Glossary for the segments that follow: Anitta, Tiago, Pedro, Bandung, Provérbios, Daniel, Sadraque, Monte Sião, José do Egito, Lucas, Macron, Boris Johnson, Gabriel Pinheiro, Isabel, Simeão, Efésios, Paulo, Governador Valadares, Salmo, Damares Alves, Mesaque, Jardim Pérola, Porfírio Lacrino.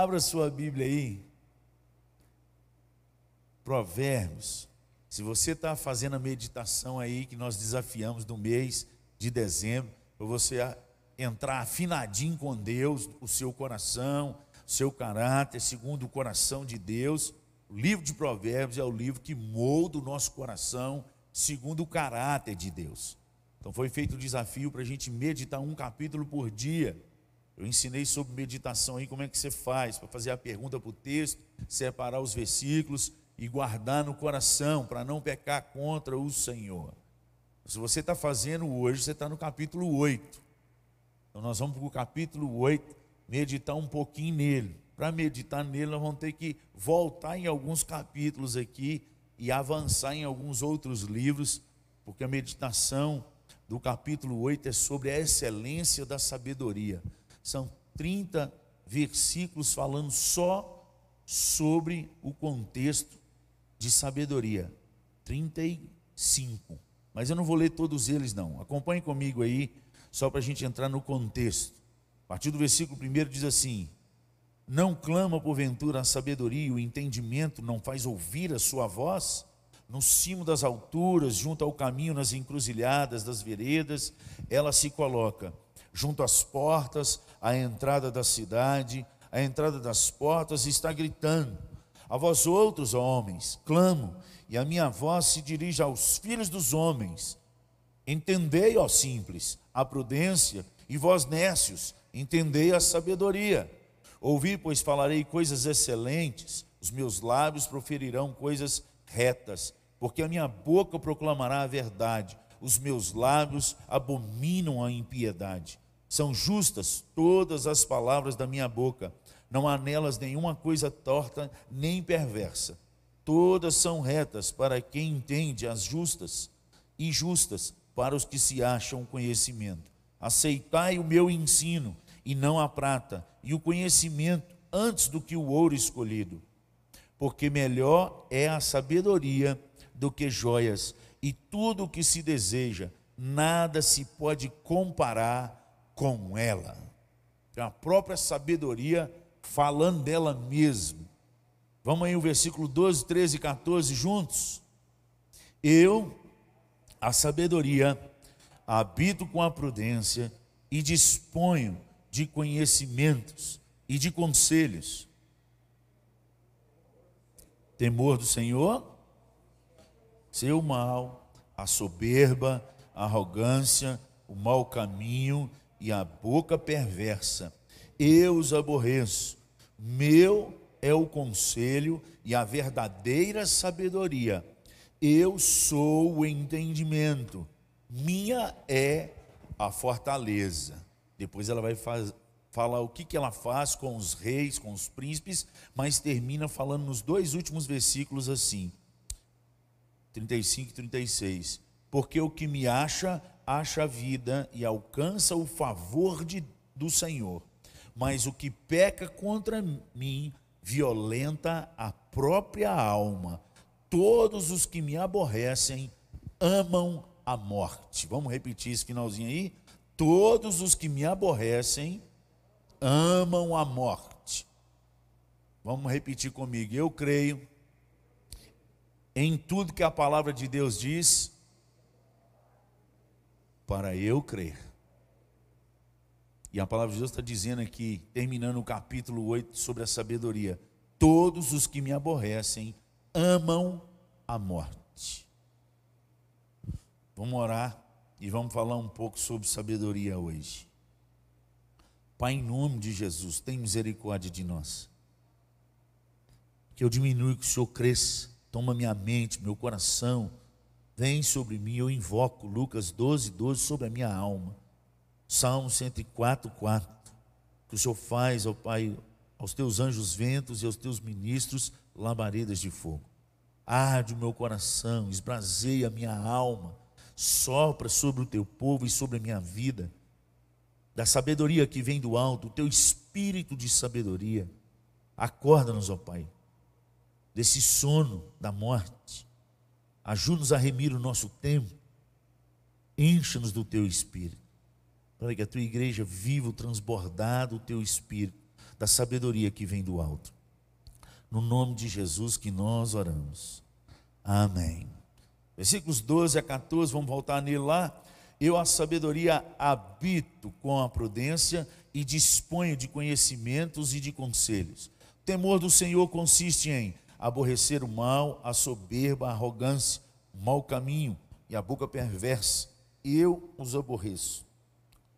Abra sua Bíblia aí, Provérbios. Se você está fazendo a meditação aí que nós desafiamos no mês de dezembro, para você entrar afinadinho com Deus, o seu coração, o seu caráter, segundo o coração de Deus. O livro de Provérbios é o livro que molda o nosso coração, segundo o caráter de Deus. Então foi feito o desafio para a gente meditar um capítulo por dia. Eu ensinei sobre meditação aí, como é que você faz, para fazer a pergunta para o texto, separar os versículos e guardar no coração, para não pecar contra o Senhor. Se você está fazendo hoje, você está no capítulo 8. Então nós vamos para o capítulo 8, meditar um pouquinho nele. Para meditar nele, nós vamos ter que voltar em alguns capítulos aqui e avançar em alguns outros livros, porque a meditação do capítulo 8 é sobre a excelência da sabedoria. São 30 versículos falando só sobre o contexto de sabedoria. 35. Mas eu não vou ler todos eles, não. Acompanhe comigo aí, só para a gente entrar no contexto. A partir do versículo 1 diz assim: não clama porventura a sabedoria, e o entendimento não faz ouvir a sua voz? No cimo das alturas, junto ao caminho, nas encruzilhadas das veredas, ela se coloca. Junto às portas, à entrada da cidade, à entrada das portas, está gritando: a vós outros, ó homens, clamo, e a minha voz se dirige aos filhos dos homens. Entendei, ó simples, a prudência, e vós nécios, entendei a sabedoria. Ouvi, pois falarei coisas excelentes, os meus lábios proferirão coisas retas, porque a minha boca proclamará a verdade, os meus lábios abominam a impiedade. São justas todas as palavras da minha boca, não há nelas nenhuma coisa torta nem perversa. Todas são retas para quem entende, as justas e justas para os que se acham conhecimento. Aceitai o meu ensino e não a prata, e o conhecimento antes do que o ouro escolhido, porque melhor é a sabedoria do que joias, e tudo o que se deseja, nada se pode comparar com ela. Então, a própria sabedoria falando dela mesmo. Vamos aí o versículo 12, 13 e 14 juntos. Eu, a sabedoria, habito com a prudência e disponho de conhecimentos e de conselhos. Temor do Senhor, seu mal, a soberba, a arrogância, o mau caminho e a boca perversa. Eu os aborreço. Meu é o conselho e a verdadeira sabedoria. Eu sou o entendimento. Minha é a fortaleza. Depois ela vai falar o que ela faz com os reis, com os príncipes, mas termina falando nos dois últimos versículos assim, 35 e 36, porque o que me acha, acha a vida e alcança o favor do Senhor, mas o que peca contra mim, violenta a própria alma. Todos os que me aborrecem, amam a morte. Vamos repetir esse finalzinho aí? Todos os que me aborrecem, amam a morte. Vamos repetir comigo: eu creio em tudo que a palavra de Deus diz, para eu crer. E a palavra de Deus está dizendo aqui, terminando o capítulo 8 sobre a sabedoria: todos os que me aborrecem amam a morte. Vamos orar e vamos falar um pouco sobre sabedoria hoje. Pai, em nome de Jesus, tem misericórdia de nós. Que eu diminua e que o Senhor cresça. Toma minha mente, meu coração, vem sobre mim, eu invoco Lucas 12, 12 sobre a minha alma, Salmo 104, 4, que o Senhor faz, ó Pai, aos teus anjos ventos e aos teus ministros labaredas de fogo. Arde o meu coração, esbraseia a minha alma, sopra sobre o teu povo e sobre a minha vida, da sabedoria que vem do alto, o teu espírito de sabedoria. Acorda-nos, ó Pai, desse sono da morte, ajuda-nos a remir o nosso tempo, encha-nos do teu Espírito, para que a tua igreja viva transbordada do teu Espírito, da sabedoria que vem do alto. No nome de Jesus que nós oramos. Amém. Versículos 12 a 14, vamos voltar nele lá. Eu a sabedoria habito com a prudência e disponho de conhecimentos e de conselhos. O temor do Senhor consiste em aborrecer o mal, a soberba, a arrogância, o mau caminho e a boca perversa. Eu os aborreço.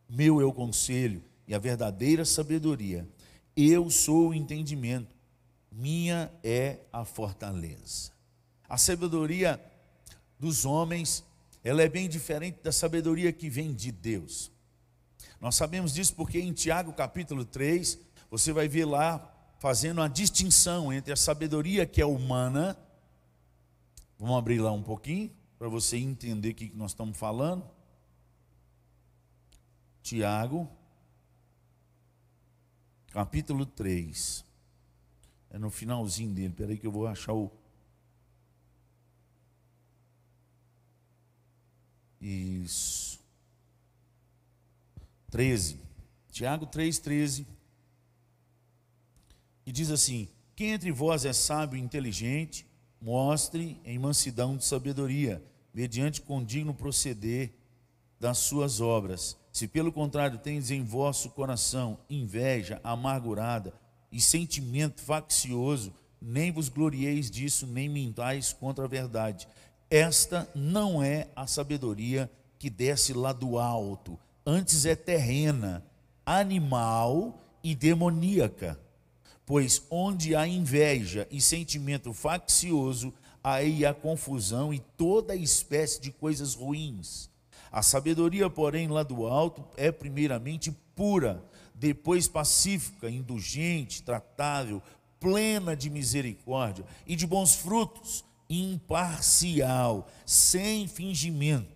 Meu é o conselho e a verdadeira sabedoria. Eu sou o entendimento. Minha é a fortaleza. A sabedoria dos homens, ela é bem diferente da sabedoria que vem de Deus. Nós sabemos disso porque em Tiago capítulo 3, você vai ver lá, fazendo a distinção entre a sabedoria que é humana. Vamos abrir lá um pouquinho, para você entender o que nós estamos falando. Tiago, capítulo 3, é no finalzinho dele, peraí que eu vou achar o... Isso. 13. Tiago 3:13. E diz assim: quem entre vós é sábio e inteligente, mostre em mansidão de sabedoria, mediante condigno proceder das suas obras. Se pelo contrário tendes em vosso coração inveja amargurada e sentimento faccioso, nem vos glorieis disso, nem mintais contra a verdade. Esta não é a sabedoria que desce lá do alto, antes é terrena, animal e demoníaca. Pois onde há inveja e sentimento faccioso, aí há confusão e toda espécie de coisas ruins. A sabedoria, porém, lá do alto é primeiramente pura, depois pacífica, indulgente, tratável, plena de misericórdia e de bons frutos, imparcial, sem fingimento.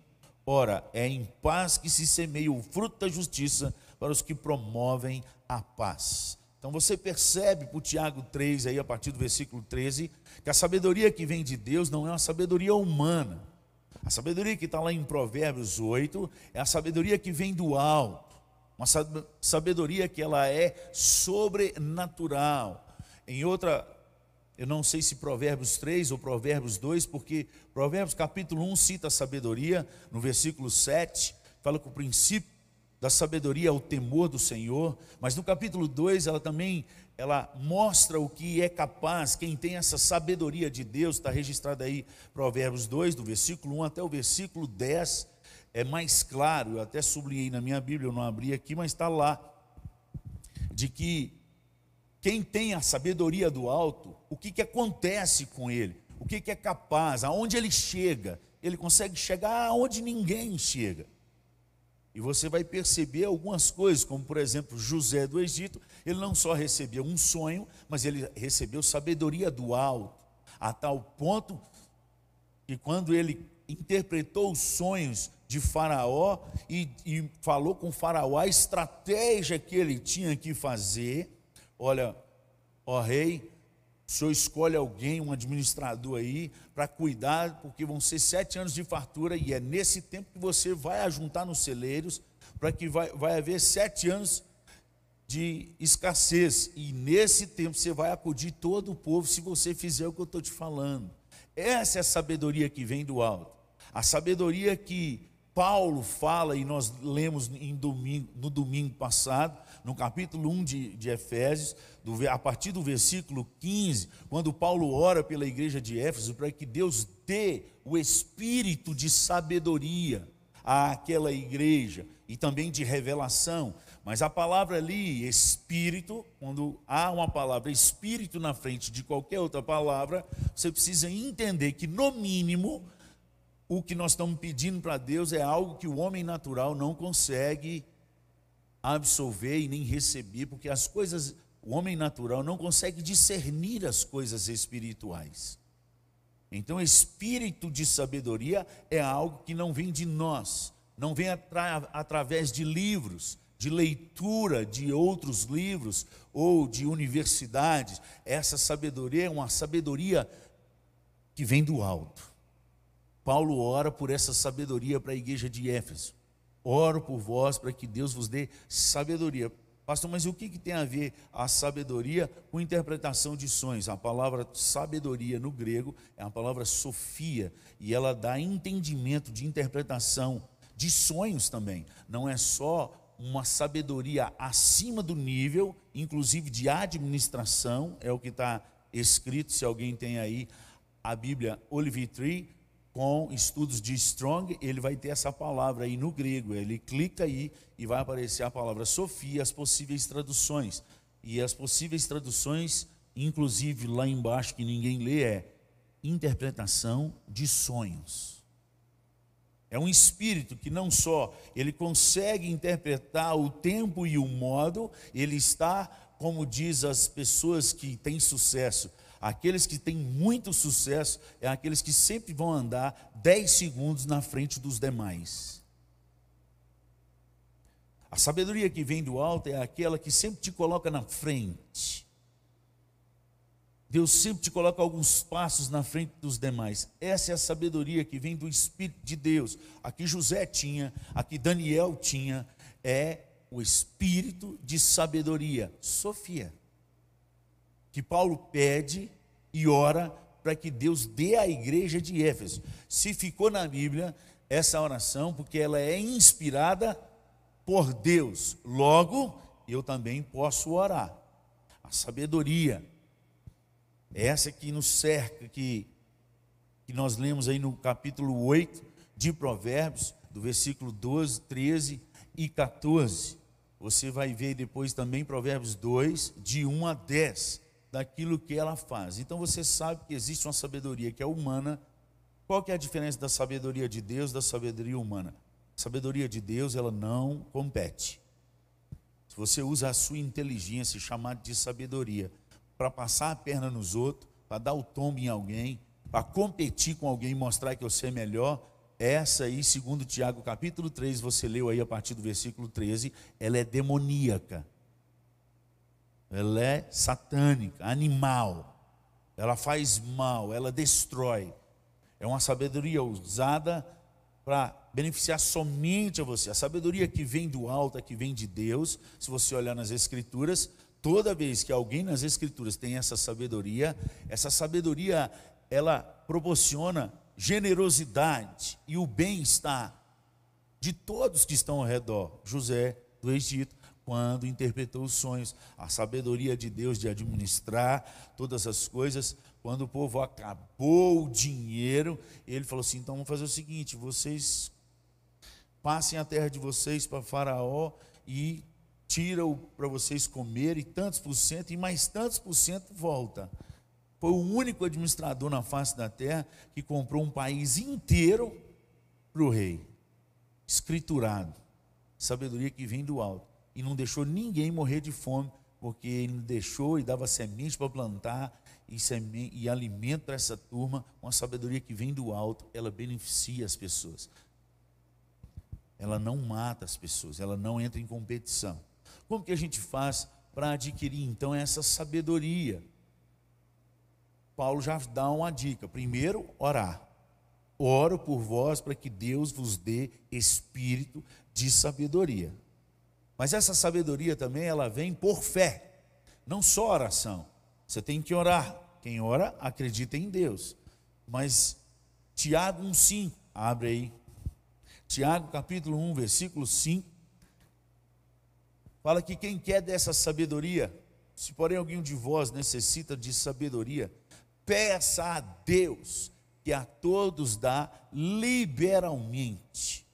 Ora, é em paz que se semeia o fruto da justiça para os que promovem a paz. Então você percebe por Tiago 3, aí, a partir do versículo 13, que a sabedoria que vem de Deus não é uma sabedoria humana. A sabedoria que está lá em Provérbios 8 é a sabedoria que vem do alto, uma sabedoria que ela é sobrenatural. Em outra... Eu não sei se Provérbios 3 ou Provérbios 2, porque Provérbios capítulo 1 cita a sabedoria, no versículo 7, fala que o princípio da sabedoria é o temor do Senhor, mas no capítulo 2 ela mostra o que é capaz, quem tem essa sabedoria de Deus. Está registrado aí Provérbios 2, do versículo 1 até o versículo 10, é mais claro. Eu até sublinhei na minha Bíblia, eu não abri aqui, mas está lá, de que quem tem a sabedoria do alto, o que acontece com ele, o que é capaz, aonde ele chega. Ele consegue chegar aonde ninguém chega. E você vai perceber algumas coisas, como por exemplo, José do Egito, ele não só recebeu um sonho, mas ele recebeu sabedoria do alto, a tal ponto que quando ele interpretou os sonhos de Faraó e falou com Faraó a estratégia que ele tinha que fazer: olha, ó rei, o senhor escolhe alguém, um administrador aí, para cuidar, porque vão ser 7 anos de fartura, e é nesse tempo que você vai ajuntar nos celeiros, para que vai haver 7 anos de escassez, e nesse tempo você vai acudir todo o povo, se você fizer o que eu estou te falando. Essa é a sabedoria que vem do alto, a sabedoria que Paulo fala, e nós lemos no domingo passado, no capítulo 1 de Efésios, a partir do versículo 15, quando Paulo ora pela igreja de Éfeso, para que Deus dê o espírito de sabedoria àquela igreja, e também de revelação. Mas a palavra ali, espírito, quando há uma palavra espírito na frente de qualquer outra palavra, você precisa entender que, no mínimo, o que nós estamos pedindo para Deus é algo que o homem natural não consegue absorver e nem receber, porque as coisas, o homem natural não consegue discernir as coisas espirituais. Então, espírito de sabedoria é algo que não vem de nós, não vem através de livros, de leitura de outros livros ou de universidades. Essa sabedoria é uma sabedoria que vem do alto. Paulo ora por essa sabedoria para a igreja de Éfeso. Oro por vós para que Deus vos dê sabedoria. Pastor, mas o que tem a ver a sabedoria com interpretação de sonhos? A palavra sabedoria no grego é a palavra sofia, e ela dá entendimento de interpretação de sonhos também. Não é só uma sabedoria acima do nível, inclusive de administração, é o que está escrito, se alguém tem aí a Bíblia Olive Tree, com estudos de Strong, ele vai ter essa palavra aí no grego, ele clica aí e vai aparecer a palavra Sofia, as possíveis traduções, e as possíveis traduções, inclusive lá embaixo que ninguém lê, é interpretação de sonhos. É um espírito que não só ele consegue interpretar o tempo e o modo, ele está, como diz as pessoas que têm sucesso, aqueles que têm muito sucesso, é aqueles que sempre vão andar 10 segundos na frente dos demais. A sabedoria que vem do alto é aquela que sempre te coloca na frente. Deus sempre te coloca alguns passos na frente dos demais. Essa é a sabedoria que vem do Espírito de Deus. A que José tinha, a que Daniel tinha, é o Espírito de sabedoria, Sofia, que Paulo pede e ora para que Deus dê à igreja de Éfeso. Se ficou na Bíblia essa oração, porque ela é inspirada por Deus, logo eu também posso orar. A sabedoria, essa que nos cerca, que nós lemos aí no capítulo 8 de Provérbios, do versículo 12, 13 e 14, você vai ver depois também Provérbios 2, de 1 a 10, daquilo que ela faz. Então você sabe que existe uma sabedoria que é humana. Qual que é a diferença da sabedoria de Deus da sabedoria humana? A sabedoria de Deus, ela não compete. Se você usa a sua inteligência, chamada de sabedoria, para passar a perna nos outros, para dar o tombo em alguém, para competir com alguém e mostrar que você é melhor, essa aí, segundo Tiago capítulo 3, você leu aí a partir do versículo 13, ela é demoníaca. Ela é satânica, animal, ela faz mal, ela destrói. É uma sabedoria usada para beneficiar somente a você. A sabedoria que vem do alto, que vem de Deus, se você olhar nas Escrituras, toda vez que alguém nas Escrituras tem essa sabedoria, ela proporciona generosidade e o bem-estar de todos que estão ao redor. José do Egito, quando interpretou os sonhos, a sabedoria de Deus de administrar todas as coisas, quando o povo acabou o dinheiro, ele falou assim: então vamos fazer o seguinte, vocês passem a terra de vocês para Faraó e tira-o para vocês comerem tantos por cento, e mais tantos por cento volta. Foi o único administrador na face da terra que comprou um país inteiro para o rei, escriturado, sabedoria que vem do alto. E não deixou ninguém morrer de fome, porque ele deixou e dava semente para plantar e alimento para essa turma. Uma sabedoria que vem do alto, ela beneficia as pessoas. Ela não mata as pessoas, ela não entra em competição. Como que a gente faz para adquirir então essa sabedoria? Paulo já dá uma dica. Primeiro, orar. Oro por vós para que Deus vos dê espírito de sabedoria. Mas essa sabedoria também, ela vem por fé, não só oração. Você tem que orar. Quem ora, acredita em Deus. Mas Tiago 1,5, abre aí. Tiago capítulo 1, versículo 5, fala que quem quer dessa sabedoria, se porém alguém de vós necessita de sabedoria, peça a Deus, que a todos dá liberalmente.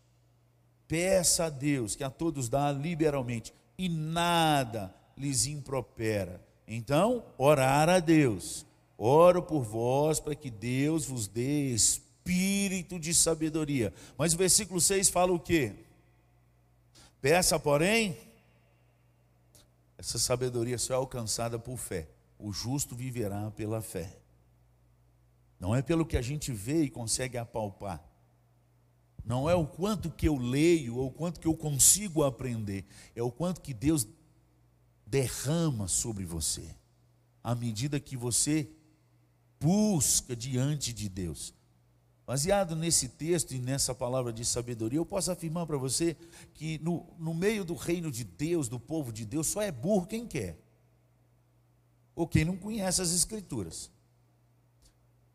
Peça a Deus, que a todos dá liberalmente, e nada lhes impropera. Então, orar a Deus. Oro por vós para que Deus vos dê espírito de sabedoria. Mas o versículo 6 fala o quê? Peça, porém, essa sabedoria só é alcançada por fé. O justo viverá pela fé. Não é pelo que a gente vê e consegue apalpar. Não é o quanto que eu leio ou o quanto que eu consigo aprender, é o quanto que Deus derrama sobre você, à medida que você busca diante de Deus. Baseado nesse texto e nessa palavra de sabedoria, eu posso afirmar para você que no meio do reino de Deus, do povo de Deus, só é burro quem quer, ou quem não conhece as escrituras,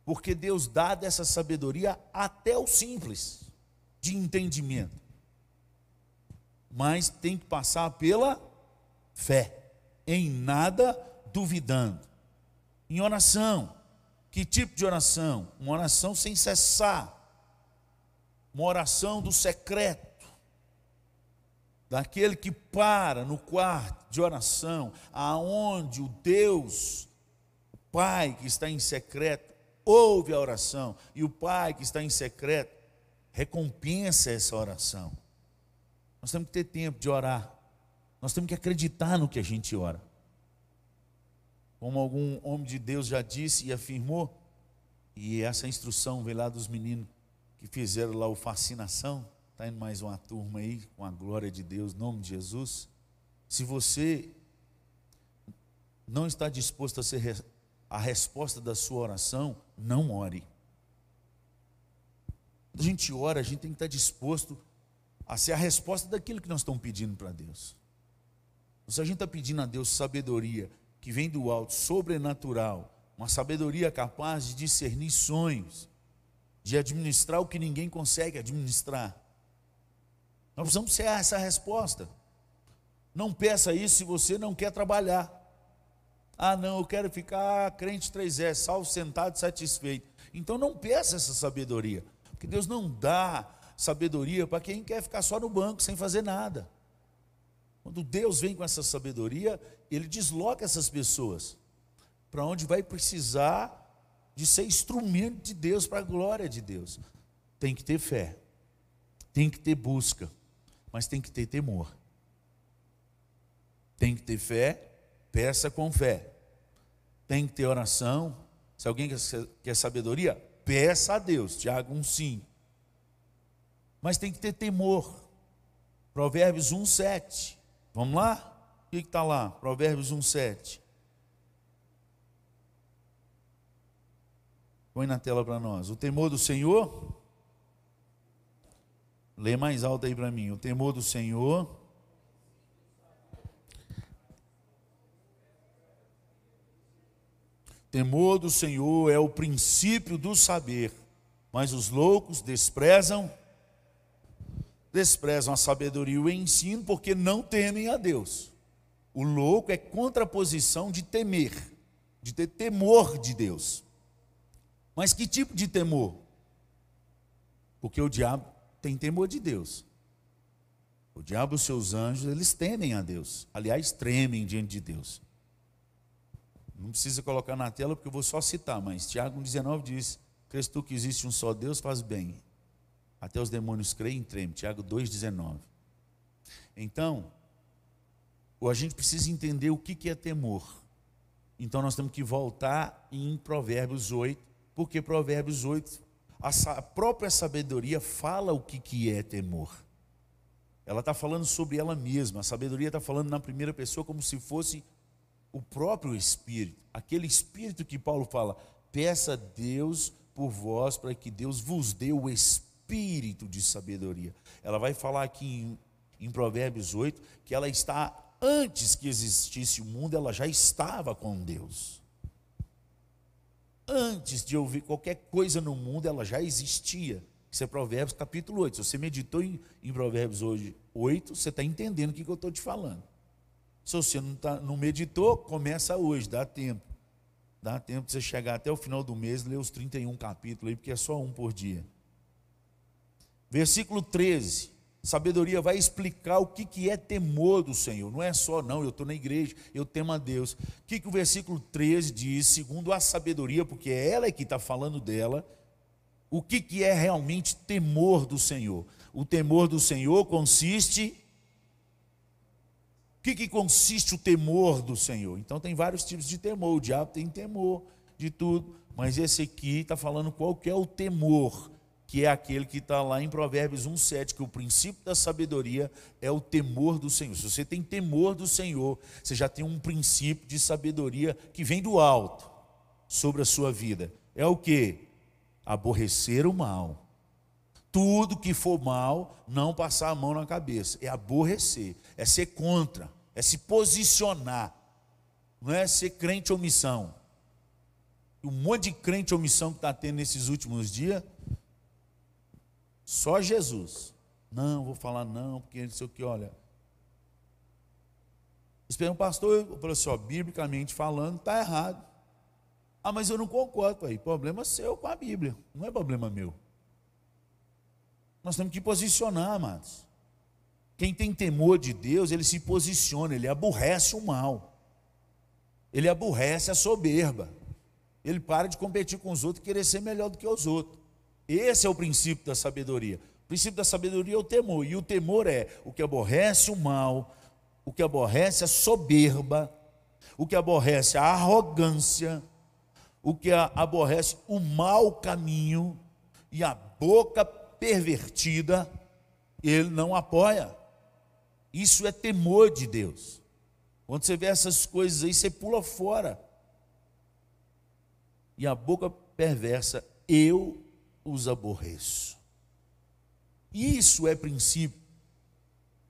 porque Deus dá dessa sabedoria até o simples de entendimento, mas tem que passar pela fé, em nada duvidando, em oração. Que tipo de oração? Uma oração sem cessar, uma oração do secreto, daquele que para no quarto de oração, aonde o Deus, o Pai que está em secreto, ouve a oração, e o Pai que está em secreto recompensa essa oração. Nós temos que ter tempo de orar, nós temos que acreditar no que a gente ora. Como algum homem de Deus já disse e afirmou, e essa instrução veio lá dos meninos que fizeram lá o Fascinação, está indo mais uma turma aí, com a glória de Deus, em nome de Jesus. Se você não está disposto a ser a resposta da sua oração, não ore. Quando a gente ora, a gente tem que estar disposto a ser a resposta daquilo que nós estamos pedindo para Deus. Se a gente está pedindo a Deus sabedoria, que vem do alto, sobrenatural, uma sabedoria capaz de discernir sonhos, de administrar o que ninguém consegue administrar, nós precisamos ser essa resposta. Não peça isso se você não quer trabalhar. Ah, não, eu quero ficar crente 3S, salvo, sentado, satisfeito. Então não peça essa sabedoria, porque Deus não dá sabedoria para quem quer ficar só no banco, sem fazer nada. Quando Deus vem com essa sabedoria, Ele desloca essas pessoas para onde vai precisar de ser instrumento de Deus para a glória de Deus. Tem que ter fé, tem que ter busca, mas tem que ter temor. Tem que ter fé, peça com fé. Tem que ter oração. Se alguém quer sabedoria, peça a Deus, Tiago 1,5. Mas tem que ter temor. Provérbios 1,7. Vamos lá? O que está lá? Provérbios 1,7. Põe na tela para nós. O temor do Senhor. Lê mais alto aí para mim. O temor do Senhor é o princípio do saber, mas os loucos desprezam a sabedoria e o ensino, porque não temem a Deus. O louco é contraposição de temer, de ter temor de Deus. Mas que tipo de temor? Porque o diabo tem temor de Deus. O diabo e os seus anjos, eles temem a Deus, aliás, tremem diante de Deus. Não precisa colocar na tela, porque eu vou só citar, mas Tiago 1,19 diz: crês tu que existe um só Deus, faz bem, até os demônios creem e tremem. Tiago 2,19. Então, a gente precisa entender o que é temor. Então nós temos que voltar em Provérbios 8, porque Provérbios 8, a própria sabedoria fala o que é temor. Ela está falando sobre ela mesma. A sabedoria está falando na primeira pessoa, como se fosse o próprio Espírito, aquele Espírito que Paulo fala: peça a Deus por vós, para que Deus vos dê o Espírito de sabedoria. Ela vai falar aqui em Provérbios 8, que ela está, antes que existisse o mundo, ela já estava com Deus. Antes de ouvir qualquer coisa no mundo, ela já existia. Isso é Provérbios capítulo 8, se você meditou em Provérbios 8, você está entendendo o que eu estou te falando. Se você não meditou, começa hoje, dá tempo de você chegar até o final do mês, ler os 31 capítulos aí, porque é só um por dia. Versículo 13, sabedoria vai explicar o que é temor do Senhor. Não é só, não, eu estou na igreja, eu temo a Deus. O que o versículo 13 diz, segundo a sabedoria, porque ela é que está falando dela, o que é realmente temor do Senhor? O temor do Senhor consiste... O que consiste o temor do Senhor? Então tem vários tipos de temor, o diabo tem temor de tudo, mas esse aqui está falando qual que é o temor, que é aquele que está lá em Provérbios 1,7, que o princípio da sabedoria é o temor do Senhor. Se você tem temor do Senhor, você já tem um princípio de sabedoria que vem do alto sobre a sua vida. É o quê? aborrecer o mal. Tudo que for mal, não passar a mão na cabeça, é aborrecer, é ser contra, é se posicionar, não é ser crente omissão. Um monte de crente omissão que está tendo nesses últimos dias, só Jesus. Não, vou falar não, porque ele disse o que, olha. Eles perguntam, pastor, eu falei assim, ó, biblicamente falando, está errado. Ah, mas eu não concordo, aí, problema seu com a Bíblia, não é problema meu. Nós temos que posicionar, amados. Quem tem temor de Deus, ele se posiciona, ele aborrece o mal, ele aborrece a soberba, ele para de competir com os outros e querer ser melhor do que os outros. Esse é o princípio da sabedoria. O princípio da sabedoria é o temor, e o temor é o que aborrece o mal, o que aborrece a soberba, o que aborrece a arrogância, o que aborrece o mau caminho, e a boca pervertida, ele não apoia. Isso é temor de Deus. Quando você vê essas coisas aí, você pula fora. E a boca perversa, eu os aborreço. Isso é princípio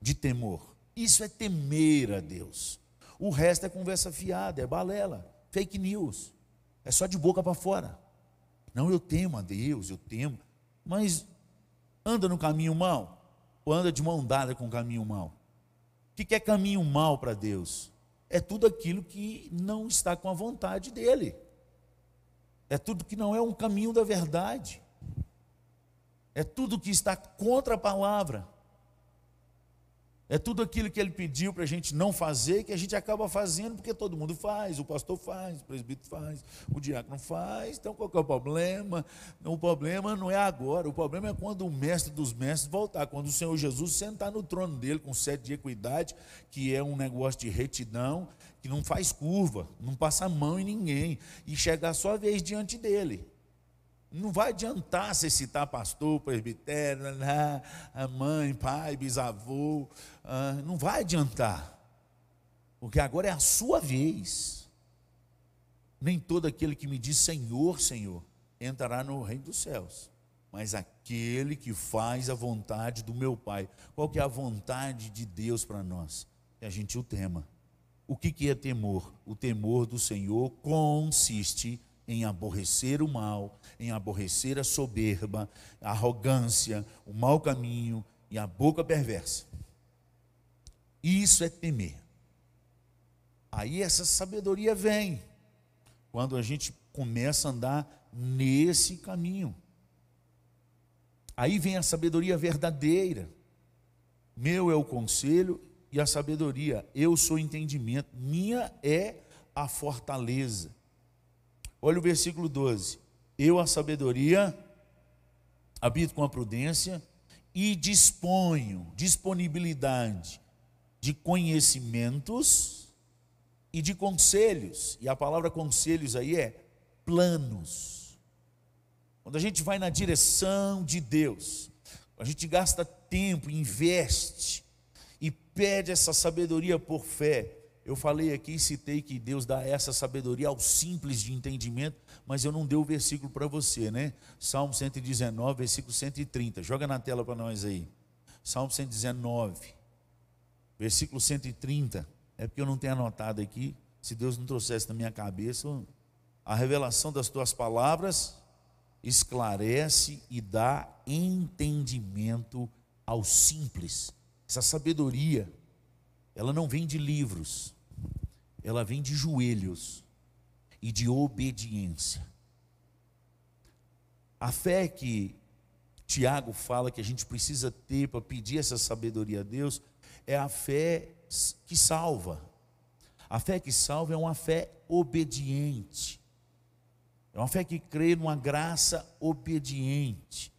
de temor. Isso é temer a Deus. O resto é conversa fiada, é balela, fake news. É só de boca para fora. Não, eu temo a Deus, eu temo. Mas anda no caminho mau? Ou anda de mão dada com o caminho mau? O que é caminho mau para Deus? É tudo aquilo que não está com a vontade dele. É tudo que não é um caminho da verdade. É tudo que está contra a palavra. É tudo aquilo que ele pediu para a gente não fazer, que a gente acaba fazendo, porque todo mundo faz, o pastor faz, o presbítero faz, o diácono faz, então qual que é o problema? O problema não é agora, o problema é quando o mestre dos mestres voltar, quando o Senhor Jesus sentar no trono dele com 7 de equidade, que é um negócio de retidão, que não faz curva, não passa a mão em ninguém, e chegar só a vez diante dele. Não vai adiantar você citar pastor, presbitério, mãe, pai, bisavô, não vai adiantar, porque agora é a sua vez. Nem todo aquele que me diz Senhor, Senhor, entrará no reino dos céus, mas aquele que faz a vontade do meu Pai. Qual que é a vontade de Deus para nós? E a gente o tema. O que é temor? O temor do Senhor consiste em aborrecer o mal, em aborrecer a soberba, a arrogância, o mau caminho e a boca perversa. Isso é temer. Aí essa sabedoria vem quando a gente começa a andar nesse caminho. Aí vem a sabedoria verdadeira. Meu é o conselho e a sabedoria, eu sou o entendimento, minha é a fortaleza. Olha o versículo 12, eu a sabedoria habito com a prudência e disponho, disponibilidade de conhecimentos e de conselhos, e a palavra conselhos aí é planos. Quando a gente vai na direção de Deus, a gente gasta tempo, investe e pede essa sabedoria por fé. Eu falei aqui e citei que Deus dá essa sabedoria ao simples de entendimento, mas eu não dei o versículo para você, né? Salmo 119, versículo 130, joga na tela para nós aí, Salmo 119, versículo 130, é porque eu não tenho anotado aqui, se Deus não trouxesse na minha cabeça, a revelação das tuas palavras esclarece e dá entendimento ao simples. Essa sabedoria, ela não vem de livros, ela vem de joelhos e de obediência. A fé que Tiago fala que a gente precisa ter para pedir essa sabedoria a Deus, é a fé que salva. A fé que salva é uma fé obediente, é uma fé que crê numa graça obediente,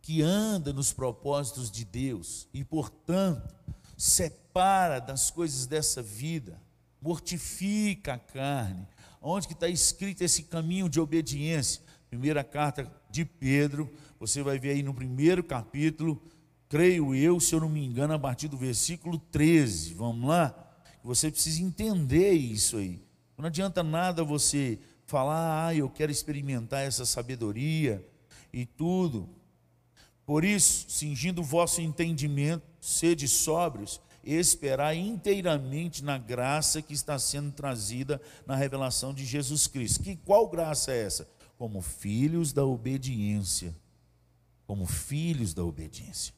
que anda nos propósitos de Deus e, portanto, separa das coisas dessa vida, mortifica a carne. Onde que está escrito esse caminho de obediência? Primeira carta de Pedro, você vai ver aí no primeiro capítulo, creio eu, se eu não me engano, a partir do versículo 13, vamos lá? Você precisa entender isso aí, não adianta nada você falar, eu quero experimentar essa sabedoria e tudo. Por isso, cingindo o vosso entendimento, sede sóbrios, esperai inteiramente na graça que está sendo trazida na revelação de Jesus Cristo. Qual graça é essa? Como filhos da obediência. Como filhos da obediência.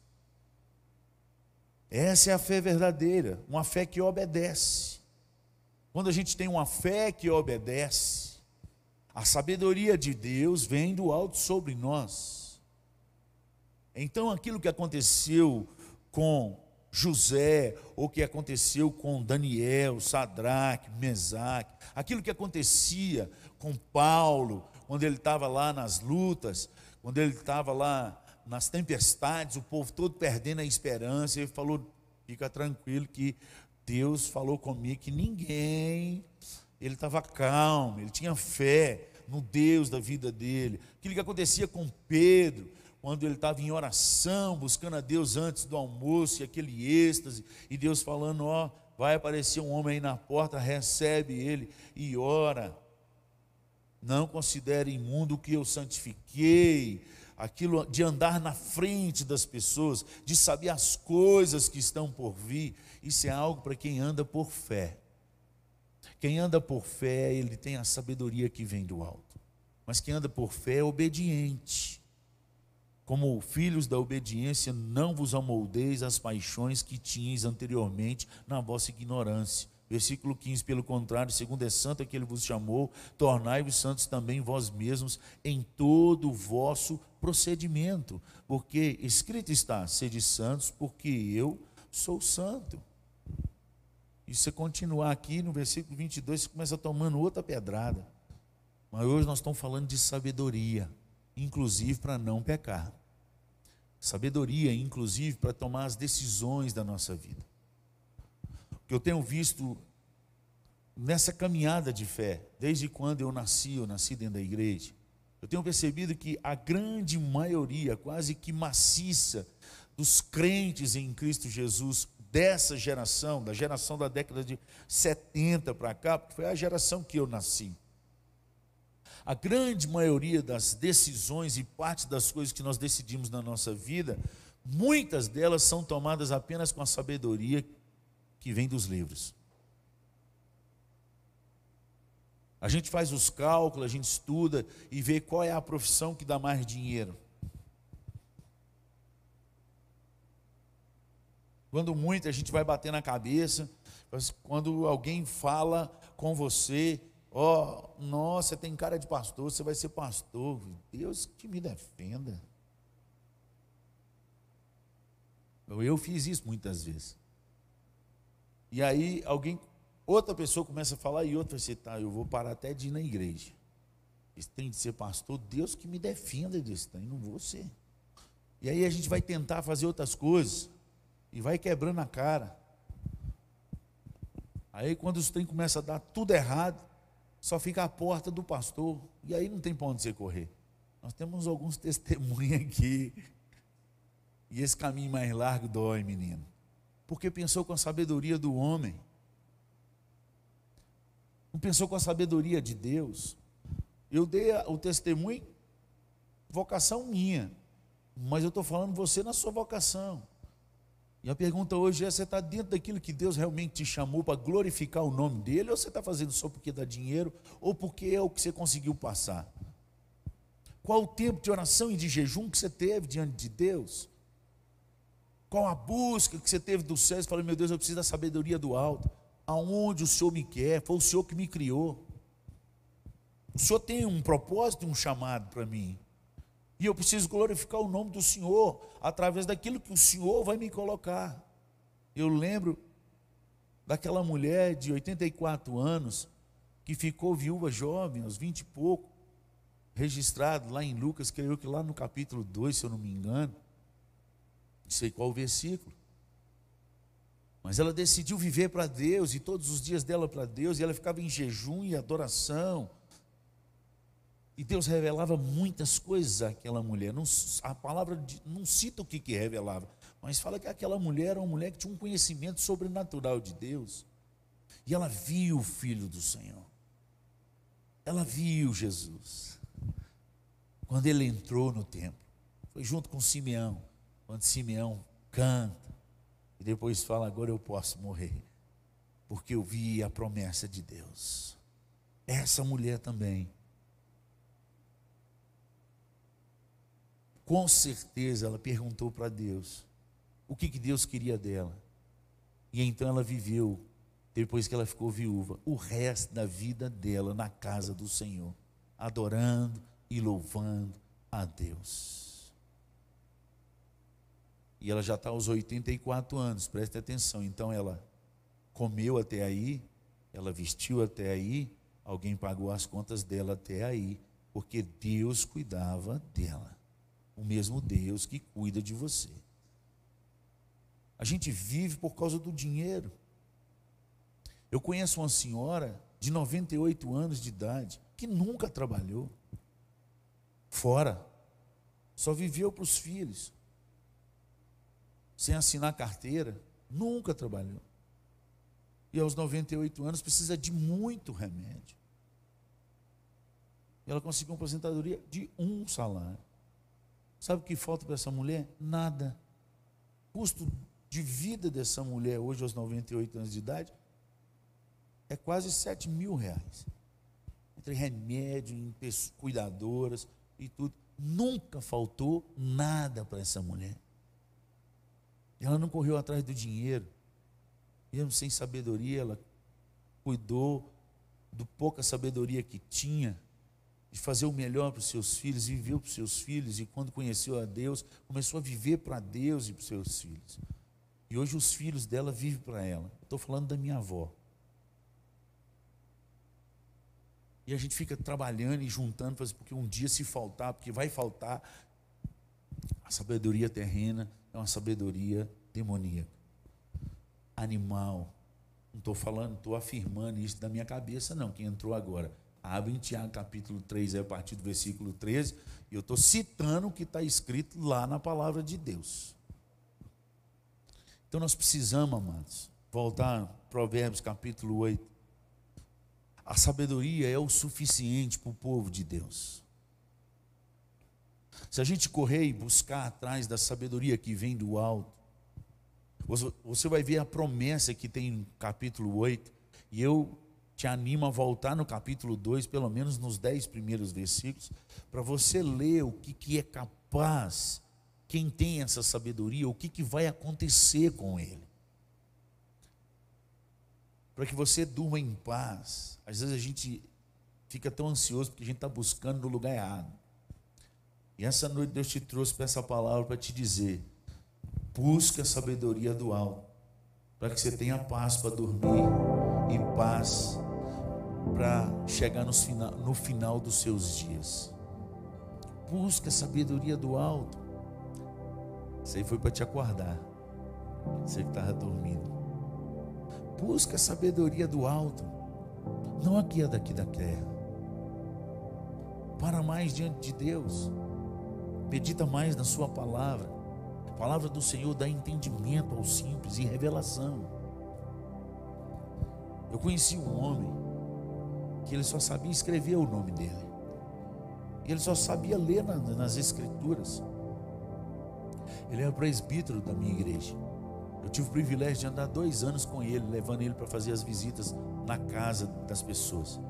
Essa é a fé verdadeira, uma fé que obedece. Quando a gente tem uma fé que obedece, a sabedoria de Deus vem do alto sobre nós. Então, aquilo que aconteceu com José, ou que aconteceu com Daniel, Sadraque, Mesaque, aquilo que acontecia com Paulo, quando ele estava lá nas lutas, quando ele estava lá nas tempestades, o povo todo perdendo a esperança, ele falou, fica tranquilo que Deus falou comigo que ninguém, ele estava calmo, ele tinha fé no Deus da vida dele. Aquilo que acontecia com Pedro, quando ele estava em oração, buscando a Deus antes do almoço, e aquele êxtase, e Deus falando, ó, vai aparecer um homem aí na porta, recebe ele e ora, não considere imundo o que eu santifiquei, aquilo de andar na frente das pessoas, de saber as coisas que estão por vir, isso é algo para quem anda por fé. Quem anda por fé, ele tem a sabedoria que vem do alto, mas quem anda por fé é obediente. Como filhos da obediência, não vos amoldeis às paixões que tinhais anteriormente na vossa ignorância. Versículo 15, pelo contrário, segundo é santo aquele que vos chamou, tornai-vos santos também vós mesmos em todo o vosso procedimento, porque escrito está, sede santos, porque eu sou santo. E se você continuar aqui no versículo 22, você começa tomando outra pedrada. Mas hoje nós estamos falando de sabedoria, inclusive para não pecar, sabedoria inclusive para tomar as decisões da nossa vida. O que eu tenho visto nessa caminhada de fé, desde quando eu nasci dentro da igreja, eu tenho percebido que a grande maioria, quase que maciça, dos crentes em Cristo Jesus dessa geração, da geração da década de 70 para cá, porque foi a geração que eu nasci, a grande maioria das decisões e parte das coisas que nós decidimos na nossa vida, muitas delas são tomadas apenas com a sabedoria que vem dos livros. A gente faz os cálculos, a gente estuda e vê qual é a profissão que dá mais dinheiro. Quando muito a gente vai bater na cabeça, quando alguém fala com você, ó, nossa, você tem cara de pastor, você vai ser pastor, Deus que me defenda. Eu fiz isso muitas vezes. E aí outra pessoa começa a falar e outra vai dizer, tá, eu vou parar até de ir na igreja. Esse tem de ser pastor, Deus que me defenda desse trem, não vou ser. E aí a gente vai tentar fazer outras coisas e vai quebrando a cara. Aí quando os trem começa a dar tudo errado, só fica a porta do pastor, e aí não tem para onde você correr. Nós temos alguns testemunhos aqui, e esse caminho mais largo dói, menino, porque pensou com a sabedoria do homem, não pensou com a sabedoria de Deus. Eu dei o testemunho, vocação minha, mas eu estou falando você na sua vocação, e a pergunta hoje é, você está dentro daquilo que Deus realmente te chamou para glorificar o nome dele, ou você está fazendo só porque dá dinheiro, ou porque é o que você conseguiu passar? Qual o tempo de oração e de jejum que você teve diante de Deus? Qual a busca que você teve do céu? Você falou, meu Deus, eu preciso da sabedoria do alto, aonde o Senhor me quer, foi o Senhor que me criou, o Senhor tem um propósito e um chamado para mim, e eu preciso glorificar o nome do Senhor através daquilo que o Senhor vai me colocar. Eu lembro daquela mulher de 84 anos que ficou viúva jovem, aos 20 e pouco, registrado lá em Lucas, creio que lá no capítulo 2, se eu não me engano, não sei qual o versículo, mas ela decidiu viver para Deus, e todos os dias dela para Deus, e ela ficava em jejum e adoração. E Deus revelava muitas coisas àquela mulher. Não, a palavra não cita o que revelava, mas fala que aquela mulher era uma mulher que tinha um conhecimento sobrenatural de Deus. E ela viu o Filho do Senhor. Ela viu Jesus quando ele entrou no templo. Foi junto com Simeão, quando Simeão canta e depois fala: agora eu posso morrer, porque eu vi a promessa de Deus. Essa mulher também, com certeza, ela perguntou para Deus o que Deus queria dela, e então ela viveu, depois que ela ficou viúva, o resto da vida dela na casa do Senhor, adorando e louvando a Deus. E ela já está aos 84 anos, preste atenção. Então ela comeu até aí, ela vestiu até aí, alguém pagou as contas dela até aí, porque Deus cuidava dela. O mesmo Deus que cuida de você. A gente vive por causa do dinheiro. Eu conheço uma senhora de 98 anos de idade que nunca trabalhou fora, só viveu para os filhos, sem assinar carteira, nunca trabalhou, e aos 98 anos precisa de muito remédio, e ela conseguiu uma aposentadoria de um salário. Sabe o que falta para essa mulher? Nada. Custo de vida dessa mulher hoje, aos 98 anos de idade, é quase 7 mil reais, entre remédio, entre cuidadoras e tudo. Nunca faltou nada para essa mulher. Ela não correu atrás do dinheiro, mesmo sem sabedoria. Ela cuidou do pouca sabedoria que tinha, de fazer o melhor para os seus filhos, viveu para os seus filhos, e quando conheceu a Deus, começou a viver para Deus e para os seus filhos, e hoje os filhos dela vivem para ela. Estou falando da minha avó. E a gente fica trabalhando e juntando, porque um dia se faltar, porque vai faltar. A sabedoria terrena é uma sabedoria demoníaca, animal. Não estou falando, estou afirmando isso da minha cabeça não, quem entrou agora. Abre em Tiago capítulo 3, a partir do versículo 13, e eu estou citando o que está escrito lá na palavra de Deus. Então nós precisamos, amados, voltar a Provérbios capítulo 8. A sabedoria é o suficiente para o povo de Deus. Se a gente correr e buscar atrás da sabedoria que vem do alto, você vai ver a promessa que tem no capítulo 8, e eu te animo a voltar no capítulo 2, pelo menos nos 10 primeiros versículos, para você ler o que é capaz, quem tem essa sabedoria, o que vai acontecer com ele, para que você durma em paz. Às vezes a gente fica tão ansioso, porque a gente está buscando no lugar errado, e essa noite Deus te trouxe para essa palavra, para te dizer: busca a sabedoria do alto, para que você tenha paz para dormir, e paz para chegar no final dos seus dias. Busca a sabedoria do alto. Isso aí foi para te acordar, você que estava dormindo. Busca a sabedoria do alto, não aqui é daqui da terra. Para mais diante de Deus, medita mais na sua palavra. A palavra do Senhor dá entendimento ao simples e revelação. Eu conheci um homem que ele só sabia escrever o nome dele, e ele só sabia ler nas escrituras. Ele era presbítero da minha igreja. Eu tive o privilégio de andar 2 anos com ele, levando ele para fazer as visitas na casa das pessoas.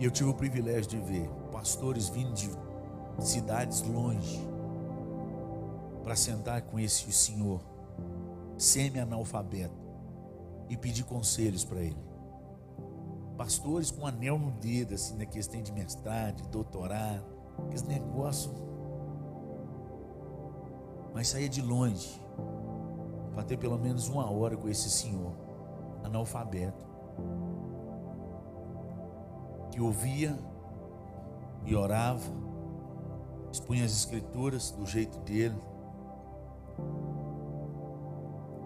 E eu tive o privilégio de ver pastores vindo de cidades longe para sentar com esse senhor, semi-analfabeto, e pedir conselhos para ele. Pastores com anel no dedo, assim, na questão de mestrado, de doutorado, aqueles negócios. Mas saía de longe para ter pelo menos 1 hora com esse senhor analfabeto, que ouvia e orava, expunha as escrituras do jeito dele,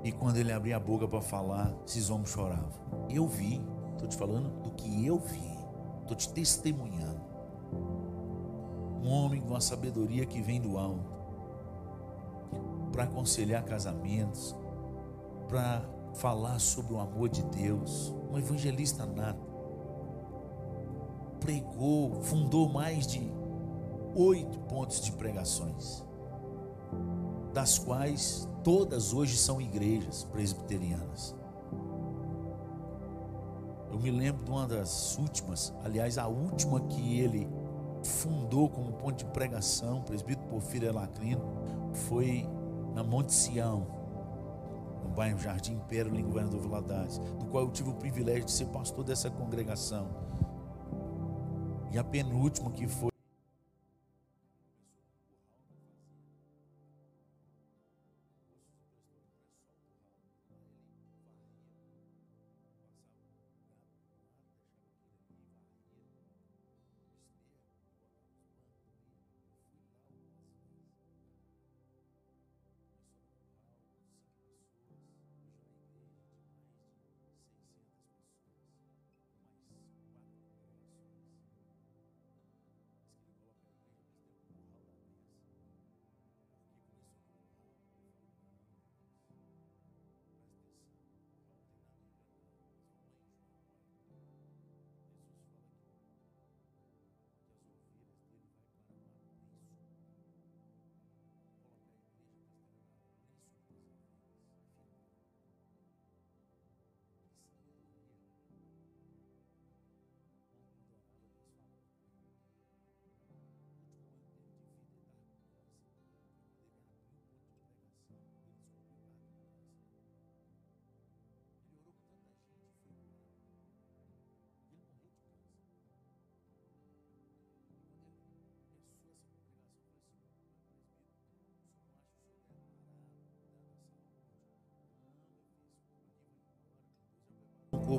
e quando ele abria a boca para falar, esses homens choravam. Eu vi, estou te falando do que eu vi, estou te testemunhando. Um homem com a sabedoria que vem do alto, para aconselhar casamentos, para falar sobre o amor de Deus, um evangelista nato, pregou, fundou mais de 8 pontos de pregações, das quais todas hoje são igrejas presbiterianas. Eu me lembro de uma das últimas, aliás, a última que ele fundou como ponto de pregação, o presbítero Porfírio Lacrino, foi na Monte Sião, no bairro Jardim Pérola, em Governador Valadares, do qual eu tive o privilégio de ser pastor dessa congregação. E a penúltima que foi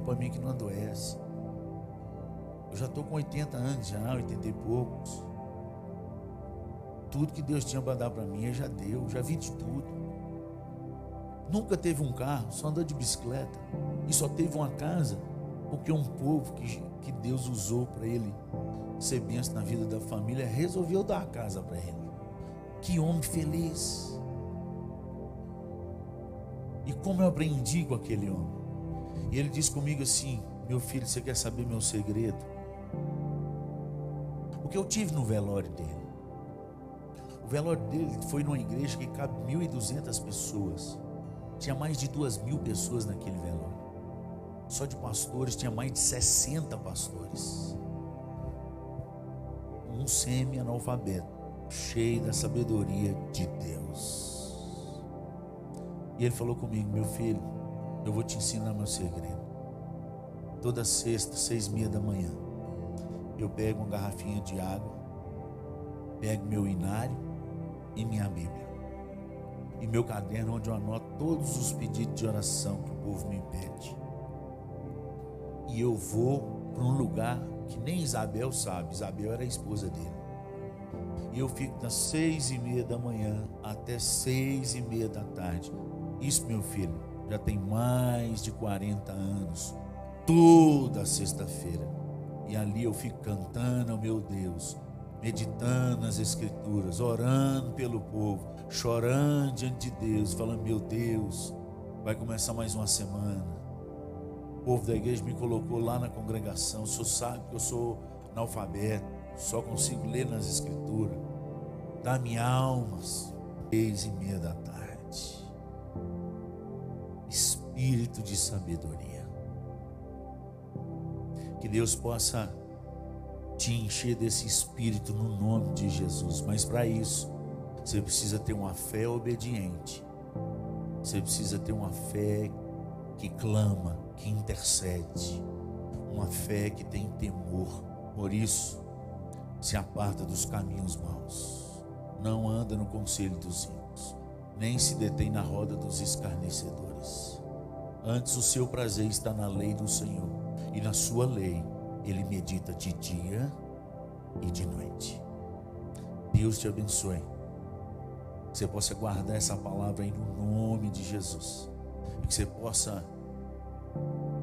para mim que não adoece. Eu já estou com 80 anos já, 80 e poucos. Tudo que Deus tinha para dar para mim, eu já deu, já vi de tudo. Nunca teve um carro, só andou de bicicleta, e só teve uma casa porque um povo que Deus usou para ele ser bênção na vida da família, resolveu dar a casa para ele. Que homem feliz! E como eu aprendi com aquele homem. E ele disse comigo assim: meu filho, você quer saber meu segredo? O que eu tive no velório dele. O velório dele foi numa igreja que cabe 1.200 pessoas. Tinha mais de 2.000 pessoas naquele velório. Só de pastores, tinha mais de 60 pastores. Um semi-analfabeto, cheio da sabedoria de Deus. E ele falou comigo: meu filho, eu vou te ensinar meu segredo. Toda sexta, 6:30 da manhã, eu pego uma garrafinha de água, pego meu inário e minha Bíblia e meu caderno, onde eu anoto todos os pedidos de oração que o povo me pede. E eu vou para um lugar que nem Isabel sabe. Isabel era a esposa dele. E eu fico das 6:30 da manhã até 6:30 da tarde. Isso, meu filho, já tem mais de 40 anos, toda sexta-feira. E ali eu fico cantando ao meu Deus, meditando nas Escrituras, orando pelo povo, chorando diante de Deus, falando: meu Deus, vai começar mais uma semana. O povo da igreja me colocou lá na congregação, só sabe que eu sou analfabeto, só consigo ler nas Escrituras. Dá-me almas, 6:30 da tarde. Espírito de sabedoria, que Deus possa te encher desse espírito no nome de Jesus. Mas para isso, você precisa ter uma fé obediente, você precisa ter uma fé que clama, que intercede, uma fé que tem temor. Por isso, se aparta dos caminhos maus, não anda no conselho dos ímpios, nem se detém na roda dos escarnecedores. Antes, o seu prazer está na lei do Senhor, e na sua lei ele medita de dia e de noite. Deus te abençoe, que você possa guardar essa palavra aí no nome de Jesus, e que você possa,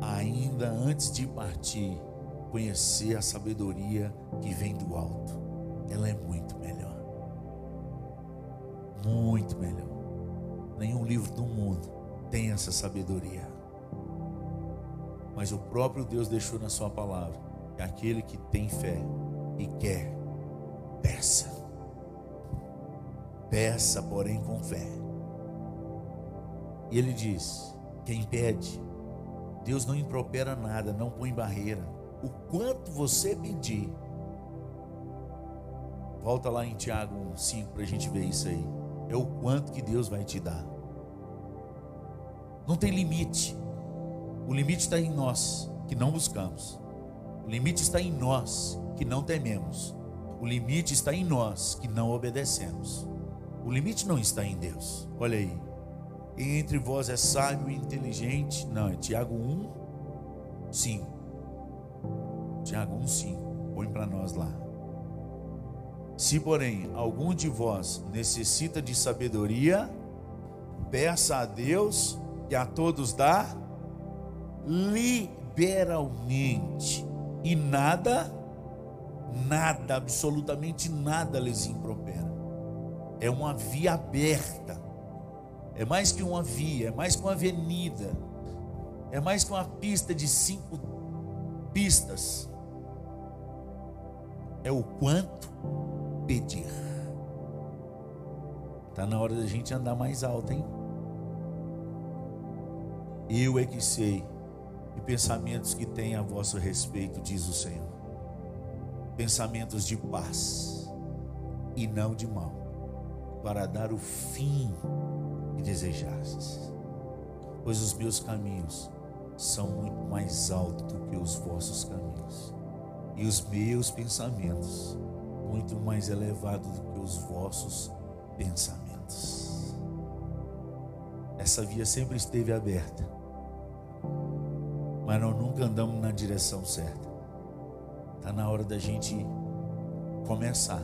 ainda antes de partir, conhecer a sabedoria que vem do alto. Ela é muito melhor, muito melhor. Nenhum livro do mundo tem essa sabedoria. Mas o próprio Deus deixou na sua palavra que aquele que tem fé e quer, peça. Peça, porém, com fé. E ele diz, quem pede, Deus não impropera nada, não põe barreira. O quanto você pedir. Volta lá em Tiago 5 para a gente ver isso aí. É o quanto que Deus vai te dar. Não tem limite. O limite está em nós, que não buscamos. O limite está em nós, que não tememos. O limite está em nós, que não obedecemos. O limite não está em Deus. Olha aí. Entre vós é sábio e inteligente. Não, é Tiago 1, 5. Tiago 1, 5. Põe para nós lá. Se, porém, algum de vós necessita de sabedoria, peça a Deus, que a todos dá liberalmente, e nada, absolutamente nada lhes impropera. É uma via aberta, é mais que uma via, é mais que uma avenida, é mais que uma pista de 5 pistas. É o quanto pedir. Está na hora da gente andar mais alto, hein? Eu é que sei e pensamentos que tem a vosso respeito, diz o Senhor, pensamentos de paz e não de mal, para dar o fim que desejastes, pois os meus caminhos são muito mais altos do que os vossos caminhos, e os meus pensamentos muito mais elevados do que os vossos pensamentos. Essa via sempre esteve aberta, mas nós nunca andamos na direção certa. Está na hora da gente começar,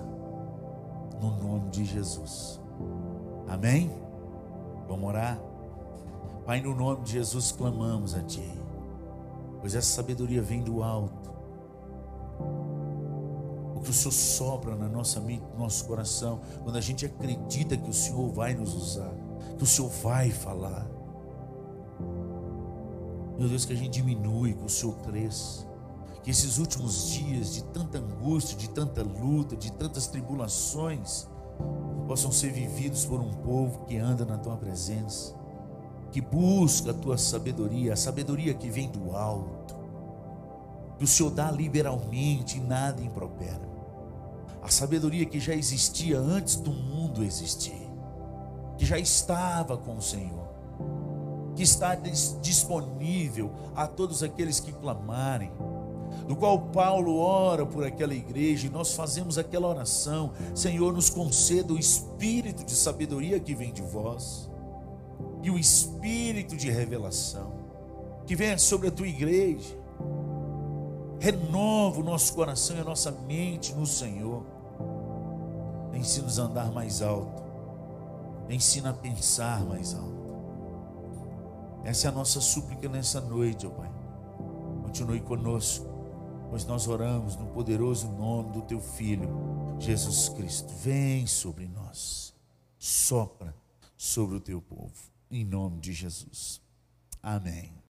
no nome de Jesus. Amém? Vamos orar? Pai, no nome de Jesus clamamos a Ti, pois essa sabedoria vem do alto. O que o Senhor sopra na nossa mente, no nosso coração, quando a gente acredita que o Senhor vai nos usar, que o Senhor vai falar. Meu Deus, que a gente diminui, que o Senhor cresça, que esses últimos dias de tanta angústia, de tanta luta, de tantas tribulações, possam ser vividos por um povo que anda na Tua presença, que busca a Tua sabedoria, a sabedoria que vem do alto, que o Senhor dá liberalmente e nada impropera, a sabedoria que já existia antes do mundo existir, que já estava com o Senhor, que está disponível a todos aqueles que clamarem, do qual Paulo ora por aquela igreja, e nós fazemos aquela oração: Senhor, nos conceda o espírito de sabedoria que vem de vós, e o espírito de revelação, que venha sobre a tua igreja. Renova o nosso coração e a nossa mente no Senhor. Ensina-nos a andar mais alto, ensina a pensar mais alto. Essa é a nossa súplica nessa noite, ó Pai. Continue conosco, pois nós oramos no poderoso nome do Teu Filho, Jesus Cristo. Vem sobre nós, sopra sobre o Teu povo, em nome de Jesus. Amém.